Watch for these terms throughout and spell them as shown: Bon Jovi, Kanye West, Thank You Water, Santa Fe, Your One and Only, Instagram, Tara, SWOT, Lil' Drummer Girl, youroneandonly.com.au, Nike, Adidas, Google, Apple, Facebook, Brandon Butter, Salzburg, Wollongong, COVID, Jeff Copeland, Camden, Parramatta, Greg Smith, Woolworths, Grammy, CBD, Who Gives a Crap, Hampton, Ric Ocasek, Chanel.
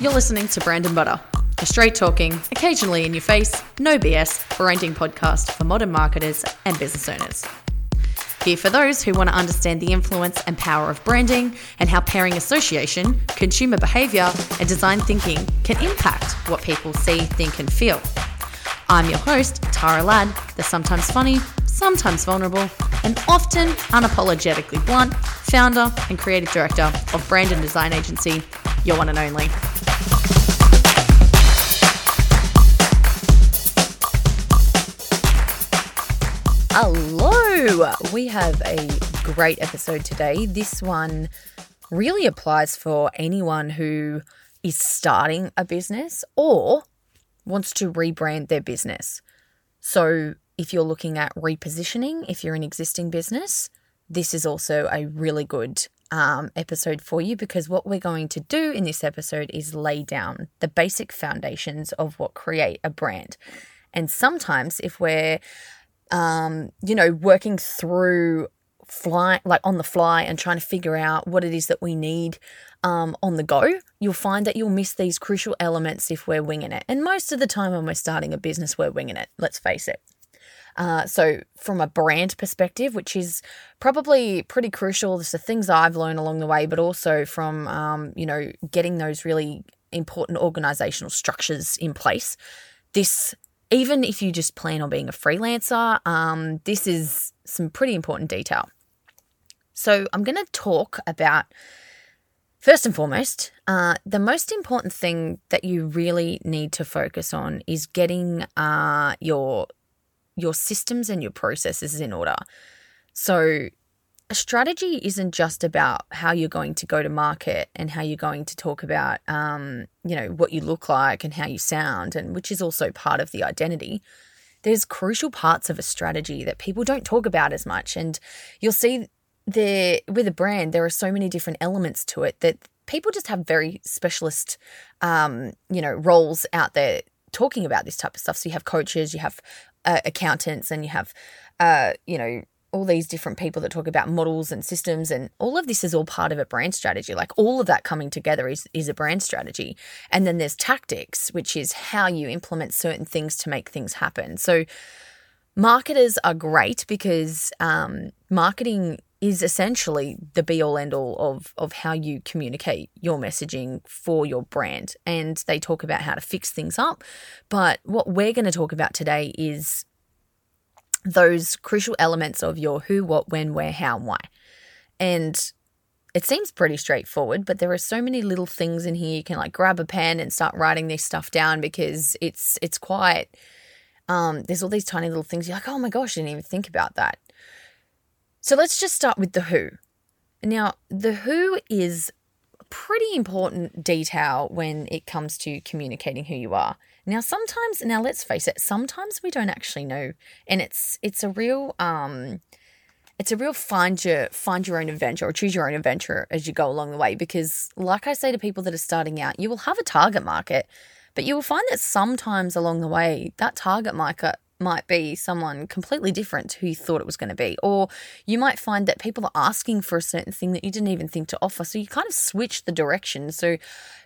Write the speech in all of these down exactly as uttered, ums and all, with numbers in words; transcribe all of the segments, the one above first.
You're listening to Brandon Butter, a straight-talking, occasionally in-your-face, no B S, branding podcast for modern marketers and business owners. Here for those who want to understand the influence and power of branding and how pairing association, consumer behaviour and design thinking can impact what people see, think and feel. I'm your host, Tara Ladd, the sometimes funny, sometimes vulnerable and often unapologetically blunt founder and creative director of brand and design agency, Your One and Only. Hello! We have a great episode today. This one really applies for anyone who is starting a business or wants to rebrand their business. So if you're looking at repositioning, if you're an existing business, this is also a really good um, episode for you, because what we're going to do in this episode is lay down the basic foundations of what create a brand. And sometimes if we're Um, you know, working through fly, like on the fly and trying to figure out what it is that we need um, on the go, you'll find that you'll miss these crucial elements if we're winging it. And most of the time when we're starting a business, we're winging it, let's face it. Uh, so from a brand perspective, which is probably pretty crucial, there's the things I've learned along the way, but also from, um, you know, getting those really important organizational structures in place. This Even if you just plan on being a freelancer, um, this is some pretty important detail. So I'm going to talk about, first and foremost, uh, the most important thing that you really need to focus on is getting uh, your, your systems and your processes in order. So a strategy isn't just about how you're going to go to market and how you're going to talk about, um, you know, what you look like and how you sound, and which is also part of the identity. There's crucial parts of a strategy that people don't talk about as much. And you'll see there with a brand, there are so many different elements to it that people just have very specialist, um, you know, roles out there talking about this type of stuff. So you have coaches, you have uh, accountants, and you have, uh, you know, all these different people that talk about models and systems, and all of this is all part of a brand strategy. Like all of that coming together is, is a brand strategy. And then there's tactics, which is how you implement certain things to make things happen. So marketers are great because um, marketing is essentially the be all end all of, of how you communicate your messaging for your brand. And they talk about how to fix things up. But what we're going to talk about today is those crucial elements of your who, what, when, where, how, and why. And it seems pretty straightforward, but there are so many little things in here. You can like grab a pen and start writing this stuff down, because it's it's quite, um, there's all these tiny little things. You're like, oh my gosh, I didn't even think about that. So let's just start with the who. Now, the who is a pretty important detail when it comes to communicating who you are. Now, sometimes, now let's face it, sometimes we don't actually know, and it's it's a real um, it's a real find your find your own adventure, or choose your own adventure as you go along the way. Because, like I say to people that are starting out, you will have a target market, but you will find that sometimes along the way, that target market might be someone completely different to who you thought it was going to be, or you might find that people are asking for a certain thing that you didn't even think to offer. So you kind of switch the direction. So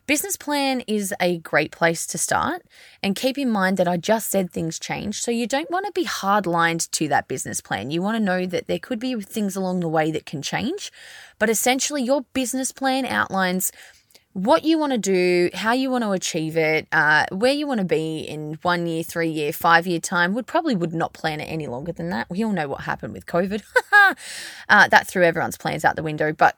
business plan is a great place to start, and keep in mind that I just said things change. So you don't want to be hard-lined to that business plan. You want to know that there could be things along the way that can change, but essentially your business plan outlines what you want to do, how you want to achieve it, uh, where you want to be in one year, three year, five year time. Would probably would not plan it any longer than that. We all know what happened with COVID. uh, that threw everyone's plans out the window, but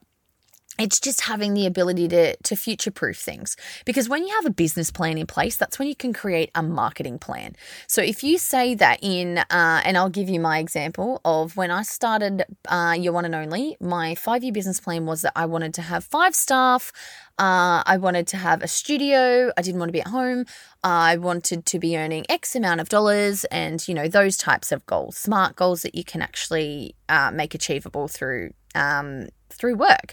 it's just having the ability to, to future-proof things, because when you have a business plan in place, that's when you can create a marketing plan. So if you say that in, uh, and I'll give you my example of when I started uh, Your One and Only, my five-year business plan was that I wanted to have five staff, uh, I wanted to have a studio, I didn't want to be at home, I wanted to be earning X amount of dollars, and, you know, those types of goals, smart goals that you can actually uh, make achievable through um, through work.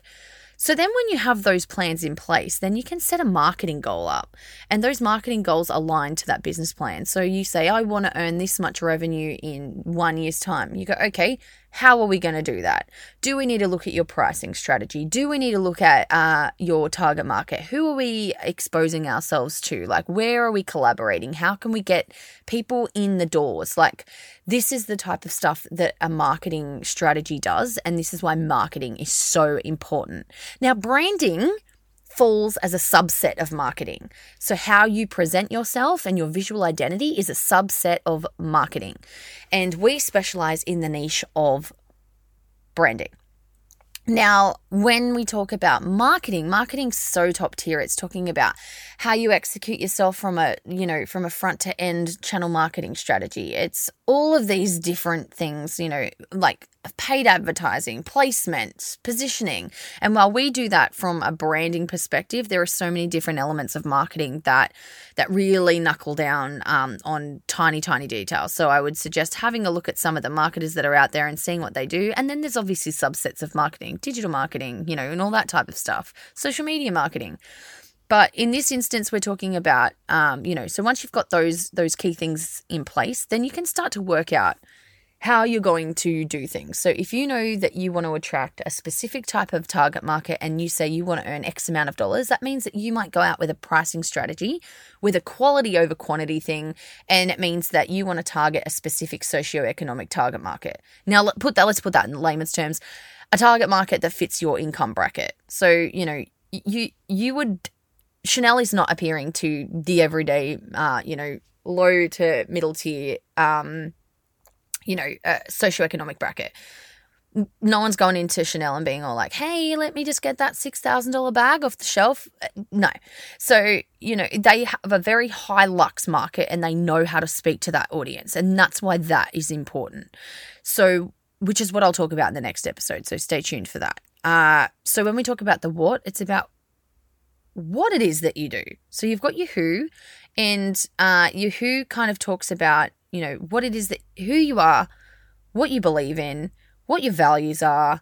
So then when you have those plans in place, then you can set a marketing goal up, and those marketing goals align to that business plan. So you say, I want to earn this much revenue in one year's time. You go, okay, How are we going to do that? Do we need to look at your pricing strategy? Do we need to look at uh, your target market? Who are we exposing ourselves to? Like, where are we collaborating? How can we get people in the doors? Like, this is the type of stuff that a marketing strategy does, and this is why marketing is so important. Now, branding falls as a subset of marketing. So how you present yourself and your visual identity is a subset of marketing. And we specialize in the niche of branding. Now, when we talk about marketing, marketing's so top tier. It's talking about how you execute yourself from a, you know, from a front to end channel marketing strategy. It's all of these different things, you know, like paid advertising, placement, positioning. And while we do that from a branding perspective, there are so many different elements of marketing that that really knuckle down um, on tiny, tiny details. So I would suggest having a look at some of the marketers that are out there and seeing what they do. And then there's obviously subsets of marketing, digital marketing, you know, and all that type of stuff, social media marketing. But in this instance, we're talking about, um, you know, so once you've got those those key things in place, then you can start to work out how you're going to do things. So if you know that you want to attract a specific type of target market and you say you want to earn X amount of dollars, that means that you might go out with a pricing strategy, with a quality over quantity thing, and it means that you want to target a specific socioeconomic target market. Now, put that. let's put that in layman's terms, a target market that fits your income bracket. So, you know, you you would, Chanel is not appearing to the everyday, uh, you know, low to middle tier um you know, uh, socioeconomic bracket. No one's going into Chanel and being all like, hey, let me just get that six thousand dollars bag off the shelf. No. So, you know, they have a very high luxe market and they know how to speak to that audience. And that's why that is important. So, which is what I'll talk about in the next episode. So stay tuned for that. Uh, so when we talk about the what, it's about what it is that you do. So you've got your who, and uh, your who kind of talks about, you know, what it is that, who you are, what you believe in, what your values are,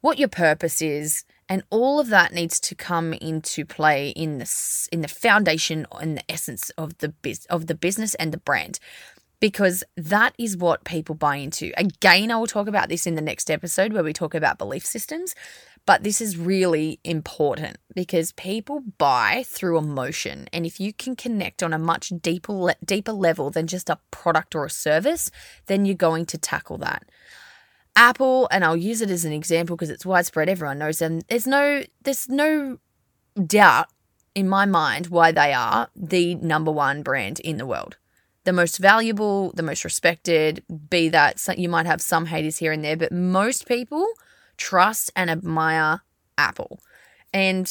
what your purpose is, and all of that needs to come into play in the in the foundation and the essence of the biz, of the business and the brand, because that is what people buy into. Again, I will talk about this in the next episode where we talk about belief systems, but this is really important because people buy through emotion. And if you can connect on a much deeper, deeper level than just a product or a service, then you're going to tackle that. Apple, and I'll use it as an example because it's widespread, everyone knows them. There's no, there's no doubt in my mind why they are the number one brand in the world. The most valuable, the most respected, be that so you might have some haters here and there, but most people trust and admire Apple. And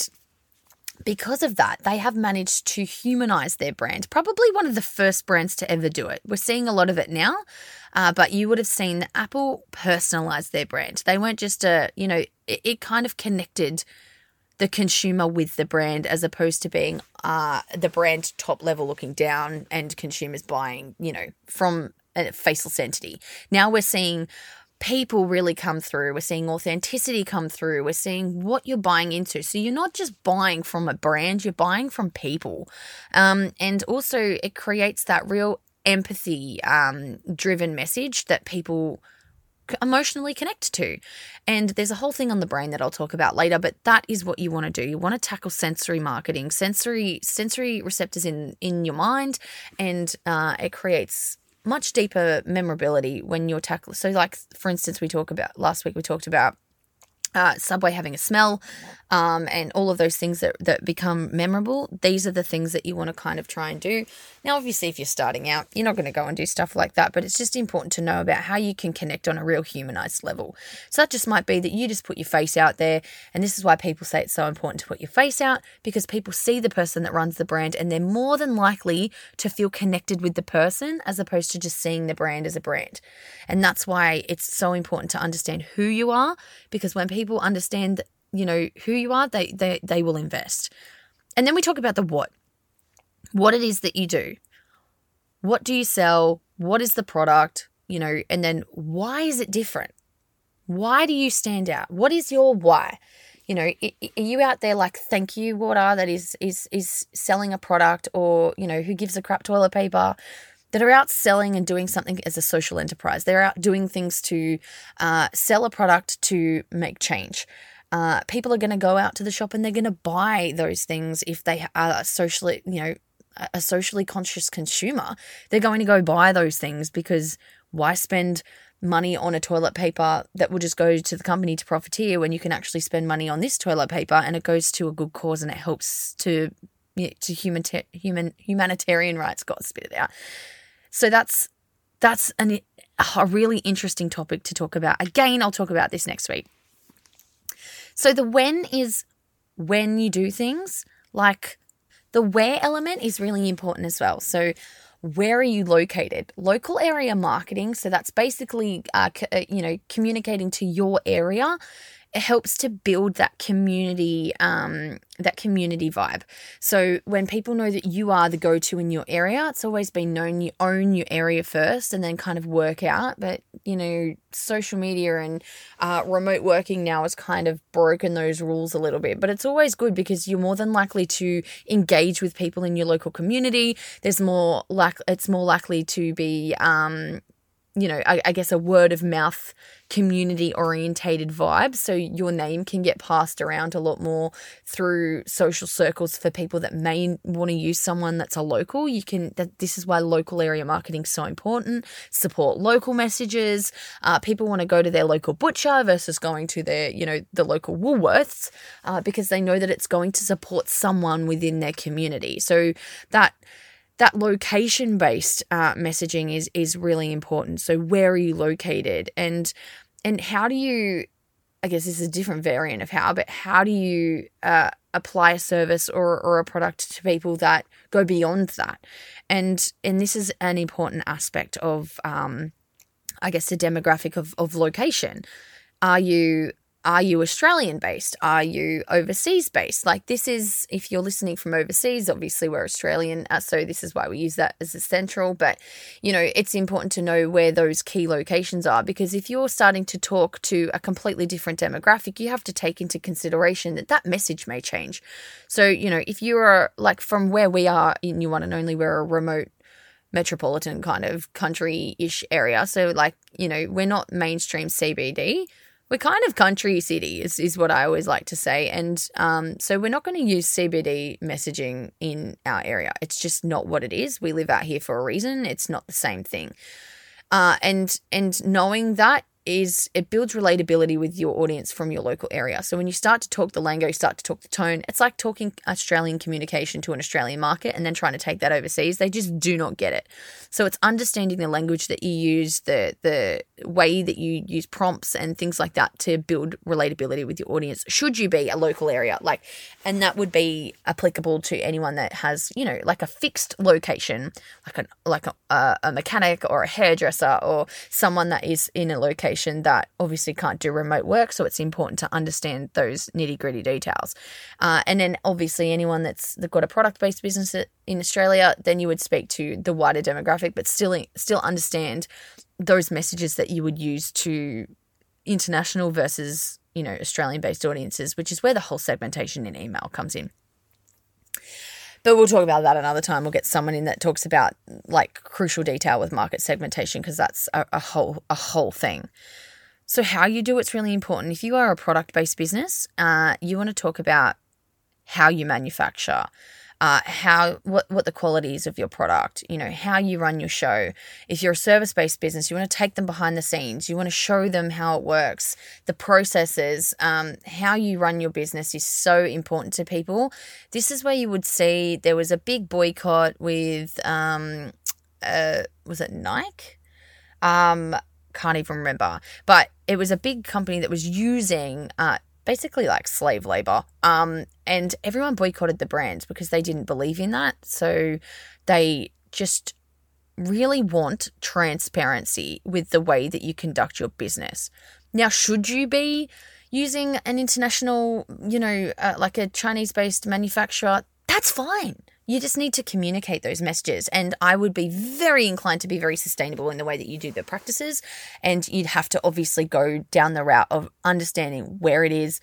because of that, they have managed to humanize their brand. Probably one of the first brands to ever do it. We're seeing a lot of it now, uh, but you would have seen that Apple personalize their brand. They weren't just a, you know, it, it kind of connected the consumer with the brand as opposed to being uh, the brand top level looking down and consumers buying, you know, from a faceless entity. Now we're seeing people really come through. We're seeing authenticity come through. We're seeing what you're buying into. So you're not just buying from a brand, you're buying from people. Um, and also it creates that real empathy um, driven message that people emotionally connect to. And there's a whole thing on the brain that I'll talk about later, but that is what you want to do. You want to tackle sensory marketing, sensory sensory receptors in in your mind, and uh, it creates much deeper memorability when you're tackling. So like, for instance, we talk about last week, we talked about uh, Subway having a smell um, and all of those things that, that become memorable. These are the things that you want to kind of try and do. Now, obviously, if you're starting out, you're not going to go and do stuff like that, but it's just important to know about how you can connect on a real humanized level. So that just might be that you just put your face out there. And this is why people say it's so important to put your face out, because people see the person that runs the brand and they're more than likely to feel connected with the person as opposed to just seeing the brand as a brand. And that's why it's so important to understand who you are, because when people People understand, you know, who you are, they they they will invest. And then we talk about the what, what it is that you do. What do you sell? What is the product? You know, and then why is it different? Why do you stand out? What is your why? You know, are you out there like Thank You Water that is is is selling a product, or, you know, Who Gives a Crap toilet paper? that are out selling and doing something as a social enterprise. They're out doing things to uh, sell a product, to make change. Uh, people are going to go out to the shop and they're going to buy those things. If they are socially, you know, a socially conscious consumer, they're going to go buy those things, because why spend money on a toilet paper that will just go to the company to profiteer when you can actually spend money on this toilet paper and it goes to a good cause and it helps to you know, to human te- human humanitarian rights. God, spit it out. So that's that's an, a really interesting topic to talk about. Again, I'll talk about this next week. So the when is when you do things. Like the where element is really important as well. So where are you located? Local area marketing. So that's basically, uh, c- you know, communicating to your area. It helps to build that community, um, that community vibe. So when people know that you are the go-to in your area, it's always been known you own your area first and then kind of work out. But, you know, social media and uh, remote working now has kind of broken those rules a little bit. But it's always good because you're more than likely to engage with people in your local community. There's more like it's more likely to be, um, you know, I, I guess a word of mouth community orientated vibe. So your name can get passed around a lot more through social circles for people that may want to use someone that's a local. You can, that, this is why local area marketing is so important. Support local messages. Uh, people want to go to their local butcher versus going to their, you know, the local Woolworths uh, because they know that it's going to support someone within their community. So that, That location-based uh, messaging is is really important. So where are you located? And and how do you, I guess this is a different variant of how, but how do you uh, apply a service or, or a product to people that go beyond that? And and this is an important aspect of, um, I guess, the demographic of, of location. Are you... Are you Australian-based? Are you overseas-based? Like this is, if you're listening from overseas, obviously we're Australian, uh, so this is why we use that as a central. But, you know, it's important to know where those key locations are, because if you're starting to talk to a completely different demographic, you have to take into consideration that that message may change. So, you know, if you are like from where we are in Your One and Only, we're a remote metropolitan kind of country-ish area. So like, you know, we're not mainstream C B D. We're kind of country city is, is what I always like to say. And um, so we're not going to use C B D messaging in our area. It's just not what it is. We live out here for a reason. It's not the same thing. Uh, and and knowing that is, it builds relatability with your audience from your local area. So when you start to talk the lingo, you start to talk the tone. It's like talking Australian communication to an Australian market and then trying to take that overseas. They just do not get it. So it's understanding the language that you use, the the way that you use prompts and things like that to build relatability with your audience, should you be a local area. Like, and that would be applicable to anyone that has, you know, like a fixed location, like an like a, a mechanic or a hairdresser or someone that is in a location that obviously can't do remote work. So it's important to understand those nitty gritty details. Uh, and then obviously anyone that's that got a product-based business in Australia, then you would speak to the wider demographic, but still, still understand those messages that you would use to international versus, you know, Australian-based audiences, which is where the whole segmentation in email comes in. But we'll talk about that another time. We'll get someone in that talks about like crucial detail with market segmentation, because that's a, a whole a whole thing. So how you do it's really important. If you are a product-based business, uh, you want to talk about how you manufacture, uh, how what what the quality is of your product, you know, how you run your show. If you're a service-based business, you want to take them behind the scenes. You want to show them how it works, the processes, um, how you run your business is so important to people. This is where you would see there was a big boycott with, um, uh, was it Nike? Um, can't even remember. But it was a big company that was using uh, basically like slave labor. Um, and everyone boycotted the brand because they didn't believe in that. So they just really want transparency with the way that you conduct your business. Now, should you be using an international, you know, uh, like a Chinese-based manufacturer? That's fine. You just need to communicate those messages. And I would be very inclined to be very sustainable in the way that you do the practices. And you'd have to obviously go down the route of understanding where it is,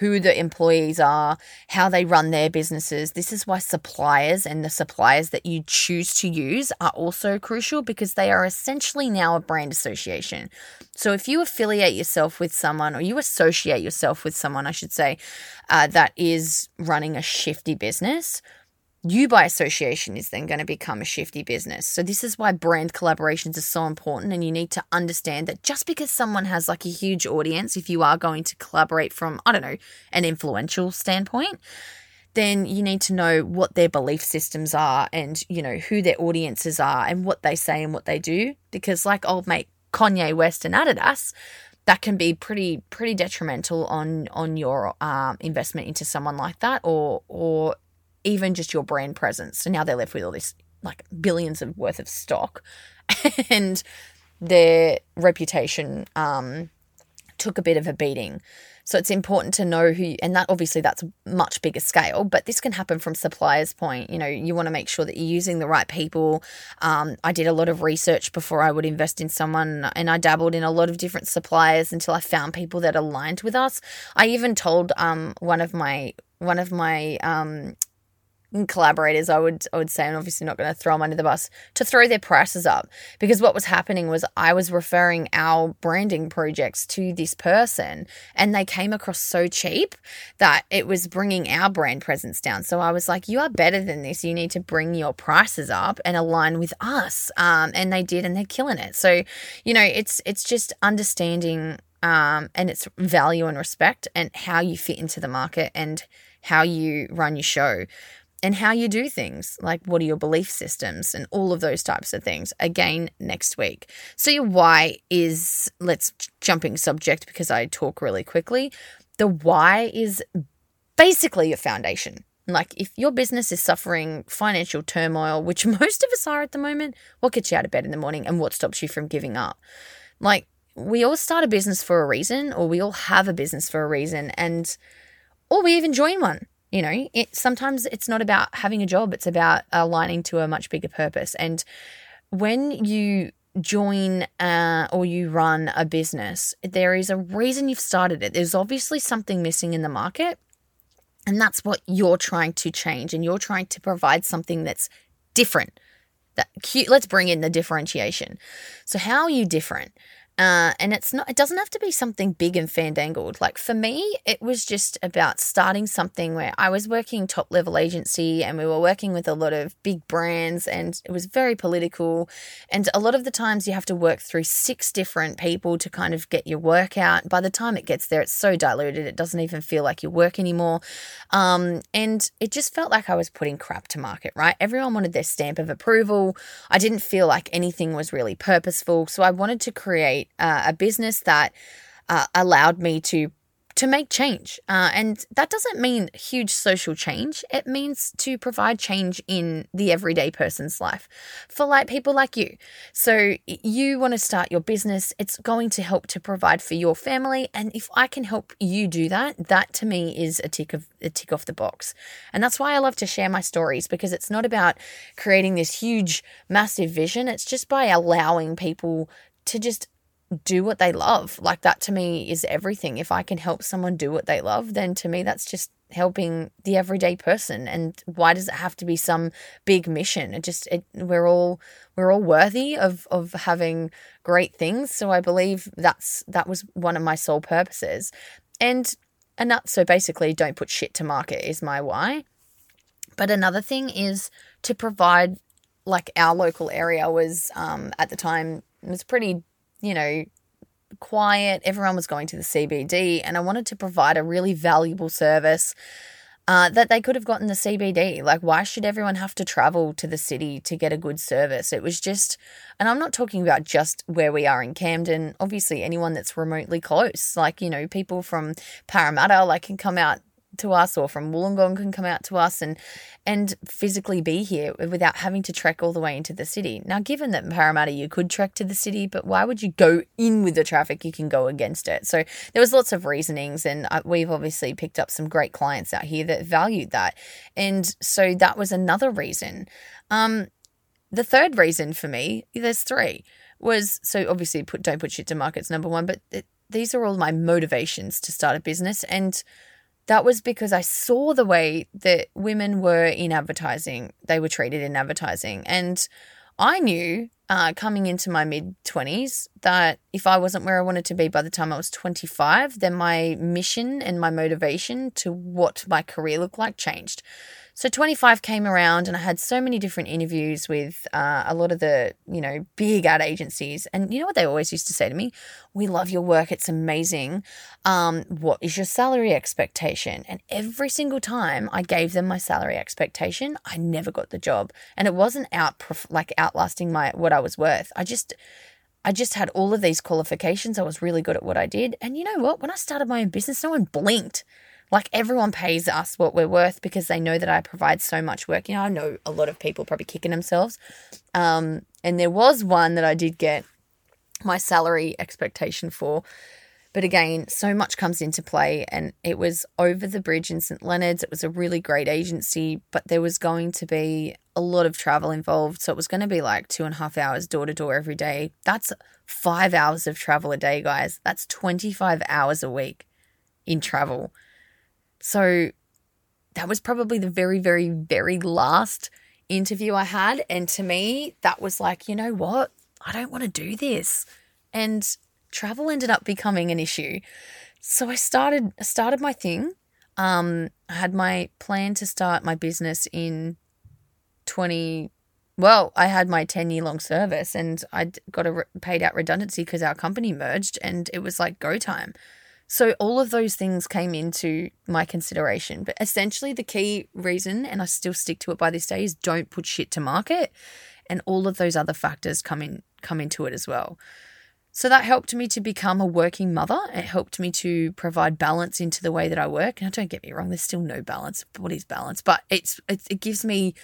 who the employees are, how they run their businesses. This is why suppliers and the suppliers that you choose to use are also crucial, because they are essentially now a brand association. So if you affiliate yourself with someone, or you associate yourself with someone, I should say, uh, that is running a shifty business, you by association is then going to become a shifty business. So this is why brand collaborations are so important, and you need to understand that just because someone has like a huge audience, if you are going to collaborate from, I don't know, an influential standpoint, then you need to know what their belief systems are and, you know, who their audiences are and what they say and what they do. Because like old mate Kanye West and Adidas, that can be pretty pretty detrimental on on your um, investment into someone like that, or or even just your brand presence. So now they're left with all this like billions of worth of stock, and their reputation um, took a bit of a beating. So it's important to know who, and that obviously that's much bigger scale, but this can happen from suppliers' point. You know, you want to make sure that you're using the right people. Um, I did a lot of research before I would invest in someone, and I dabbled in a lot of different suppliers until I found people that aligned with us. I even told um, one of my, one of my, um, collaborators, I would I would say, and obviously not going to throw them under the bus, to throw their prices up, because what was happening was I was referring our branding projects to this person, and they came across so cheap that it was bringing our brand presence down. So I was like, you are better than this. You need to bring your prices up and align with us. Um, and they did, and they're killing it. So, you know, it's it's just understanding um, and it's value and respect, and how you fit into the market, and how you run your show, and how you do things, like what are your belief systems and all of those types of things, again, next week. So your why is, let's jumping subject because I talk really quickly. The why is basically your foundation. Like if your business is suffering financial turmoil, which most of us are at the moment, what gets you out of bed in the morning and what stops you from giving up? Like we all start a business for a reason, or we all have a business for a reason, and or we even join one. You know, it, sometimes it's not about having a job. It's about aligning to a much bigger purpose. And when you join uh, or you run a business, there is a reason you've started it. There's obviously something missing in the market, and that's what you're trying to change. And you're trying to provide something that's different. That cute, let's bring in the differentiation. So how are you different? Uh, and it's not, it doesn't have to be something big and fandangled. Like for me, it was just about starting something where I was working top level agency, and we were working with a lot of big brands, and it was very political. And a lot of the times you have to work through six different people to kind of get your work out. By the time it gets there, it's so diluted. It doesn't even feel like your work anymore. Um, and it just felt like I was putting crap to market, right? Everyone wanted their stamp of approval. I didn't feel like anything was really purposeful. So I wanted to create Uh, a business that uh, allowed me to to make change. Uh, and that doesn't mean huge social change. It means to provide change in the everyday person's life for like people like you. So you want to start your business. It's going to help to provide for your family. And if I can help you do that, that to me is a tick of a tick off the box. And that's why I love to share my stories, because it's not about creating this huge, massive vision. It's just by allowing people to just do what they love. Like that to me is everything. If I can help someone do what they love, then to me that's just helping the everyday person. And why does it have to be some big mission? It just it, we're all we're all worthy of of having great things. So I believe that's that was one of my sole purposes. And and that, so basically, don't put shit to market is my why. But another thing is to provide, like our local area was um at the time was pretty, you know, quiet. Everyone was going to the C B D, and I wanted to provide a really valuable service uh, that they could have gotten the C B D. Like, why should everyone have to travel to the city to get a good service? It was just, and I'm not talking about just where we are in Camden, obviously anyone that's remotely close, like, you know, people from Parramatta, like can come out to us, or from Wollongong can come out to us and and physically be here without having to trek all the way into the city. Now, given that in Parramatta you could trek to the city, but why would you go in with the traffic? You can go against it. So there was lots of reasonings, and we've obviously picked up some great clients out here that valued that. And so that was another reason. Um, the third reason for me, there's three, was so obviously put don't put shit to market's number one, but th- these are all my motivations to start a business. And that was because I saw the way that women were in advertising, they were treated in advertising. And I knew uh, coming into my mid-twenties that if I wasn't where I wanted to be by the time I was twenty-five, then my mission and my motivation to what my career looked like changed. So twenty-five came around and I had so many different interviews with uh, a lot of the, you know, big ad agencies. And you know what they always used to say to me? We love your work. It's amazing. Um, what is your salary expectation? And every single time I gave them my salary expectation, I never got the job. And it wasn't out like outlasting my what I was worth. I just... I just had all of these qualifications. I was really good at what I did. And you know what? When I started my own business, no one blinked. Like, everyone pays us what we're worth because they know that I provide so much work. You know, I know a lot of people probably kicking themselves. Um, and there was one that I did get my salary expectation for. But again, so much comes into play, and it was over the bridge in Saint Leonard's. It was a really great agency, but there was going to be a lot of travel involved. So it was going to be like two and a half hours door to door every day. That's five hours of travel a day, guys. That's twenty-five hours a week in travel. So that was probably the very, very, very last interview I had. And to me, that was like, you know what? I don't want to do this. And travel ended up becoming an issue. So I started started my thing. Um, I had my plan to start my business in twenty well, I had my ten-year-long service, and I got a re- paid out redundancy because our company merged, and it was like go time. So all of those things came into my consideration. But essentially the key reason, and I still stick to it by this day, is don't put shit to market, and all of those other factors come in come into it as well. So that helped me to become a working mother. It helped me to provide balance into the way that I work. Now, don't get me wrong, there's still no balance. What is balance? But it's, it's it gives me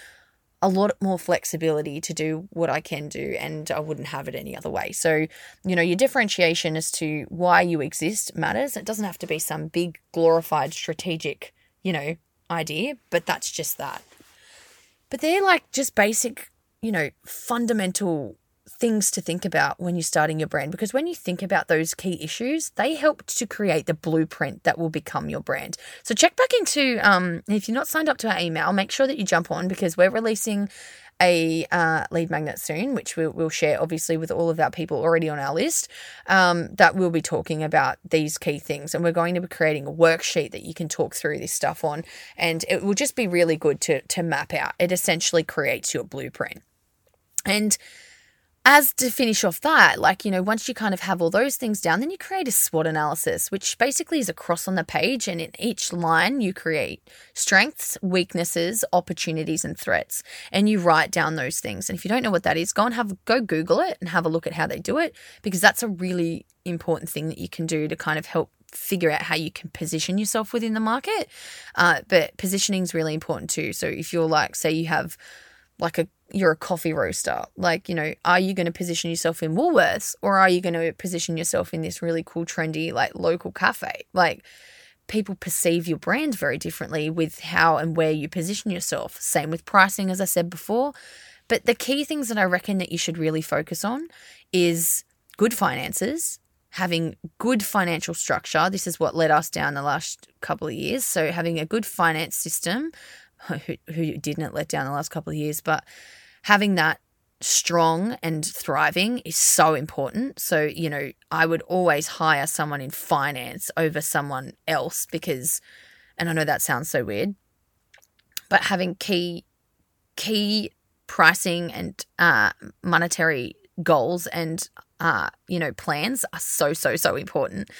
a lot more flexibility to do what I can do, and I wouldn't have it any other way. So, you know, your differentiation as to why you exist matters. It doesn't have to be some big glorified strategic, you know, idea, but that's just that. But they're like just basic, you know, fundamental things to think about when you're starting your brand, because when you think about those key issues, they help to create the blueprint that will become your brand. So check back into, um, if you're not signed up to our email, make sure that you jump on, because we're releasing a uh, lead magnet soon, which we'll, we'll share obviously with all of our people already on our list, um, that we'll be talking about these key things. And we're going to be creating a worksheet that you can talk through this stuff on, and it will just be really good to to map out. It essentially creates your blueprint. And as to finish off that, like, you know, once you kind of have all those things down, then you create a SWOT analysis, which basically is a cross on the page. And in each line, you create strengths, weaknesses, opportunities, and threats. And you write down those things. And if you don't know what that is, go and have, go Google it and have a look at how they do it, because that's a really important thing that you can do to kind of help figure out how you can position yourself within the market. Uh, but positioning is really important too. So if you're like, say you have like a, you're a coffee roaster, like, you know, are you going to position yourself in Woolworths, or are you going to position yourself in this really cool, trendy, like local cafe? Like, people perceive your brand very differently with how and where you position yourself. Same with pricing, as I said before. But the key things that I reckon that you should really focus on is good finances, having good financial structure. This is what led us down the last couple of years. So having a good finance system, who, who didn't let down the last couple of years, but having that strong and thriving is so important. So, you know, I would always hire someone in finance over someone else, because, and I know that sounds so weird, but having key, key pricing and uh, monetary goals and, uh, you know, plans are so, so, so important.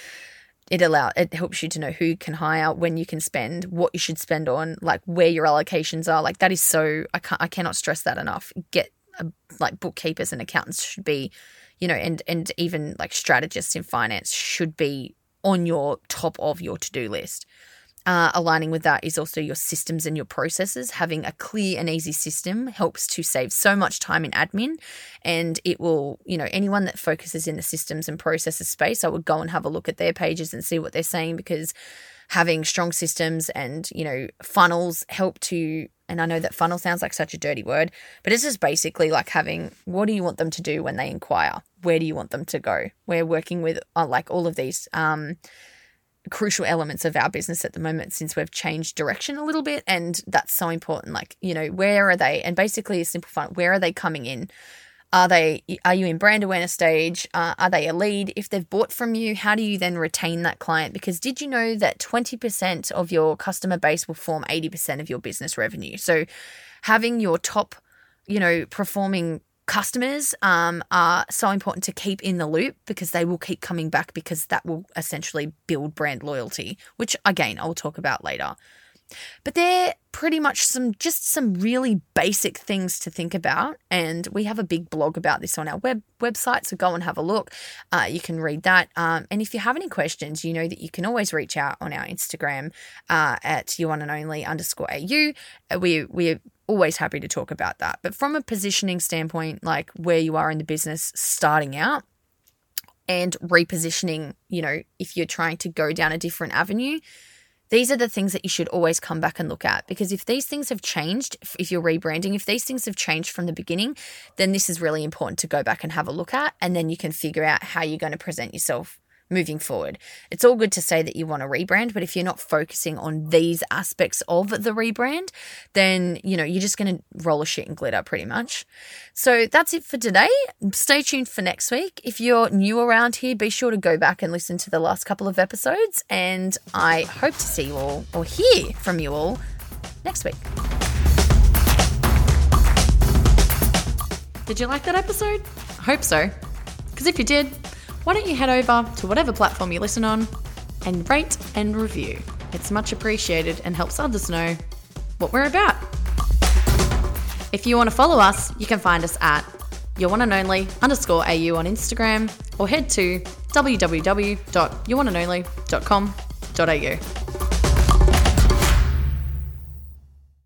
It allow it helps you to know who you can hire, when you can spend, what you should spend on, like where your allocations are. Like, that is so, I can't, I cannot stress that enough. Get a, like bookkeepers and accountants should be, you know, and and even like strategists in finance should be on your top of your to-do list. Uh, aligning with that is also your systems and your processes. Having a clear and easy system helps to save so much time in admin, and it will, you know, anyone that focuses in the systems and processes space, I would go and have a look at their pages and see what they're saying, because having strong systems and, you know, funnels help to, and I know that funnel sounds like such a dirty word, but it's just basically like having, what do you want them to do when they inquire? Where do you want them to go? We're working with uh, like all of these um crucial elements of our business at the moment since we've changed direction a little bit, and that's so important. Like, you know, where are they? And basically a simple funnel, where are they coming in? Are they? Are you in brand awareness stage? Uh, are they a lead? If they've bought from you, how do you then retain that client? Because did you know that twenty percent of your customer base will form eighty percent of your business revenue? So having your top, you know, performing customers um, are so important to keep in the loop, because they will keep coming back, because that will essentially build brand loyalty, which, again, I'll talk about later. But they're pretty much some just some really basic things to think about, and we have a big blog about this on our web website, so go and have a look. Uh, you can read that, um, and if you have any questions, you know that you can always reach out on our Instagram uh, at youroneandonly underscore A U. We we're always happy to talk about that. But from a positioning standpoint, like where you are in the business, starting out and repositioning, you know, if you're trying to go down a different avenue. These are the things that you should always come back and look at, because if these things have changed, if you're rebranding, if these things have changed from the beginning, then this is really important to go back and have a look at, and then you can figure out how you're going to present yourself moving forward. It's all good to say that you want to rebrand, but if you're not focusing on these aspects of the rebrand, then, you know, you're just going to roll a shit and glitter pretty much. So that's it for today. Stay tuned for next week. If you're new around here, be sure to go back and listen to the last couple of episodes, and I hope to see you all, or hear from you all, next week. Did you like that episode? I hope so, because if you did, why don't you head over to whatever platform you listen on and rate and review. It's much appreciated and helps others know what we're about. If you want to follow us, you can find us at your one and only underscore au on Instagram, or head to w w w dot your one and only dot com dot a u.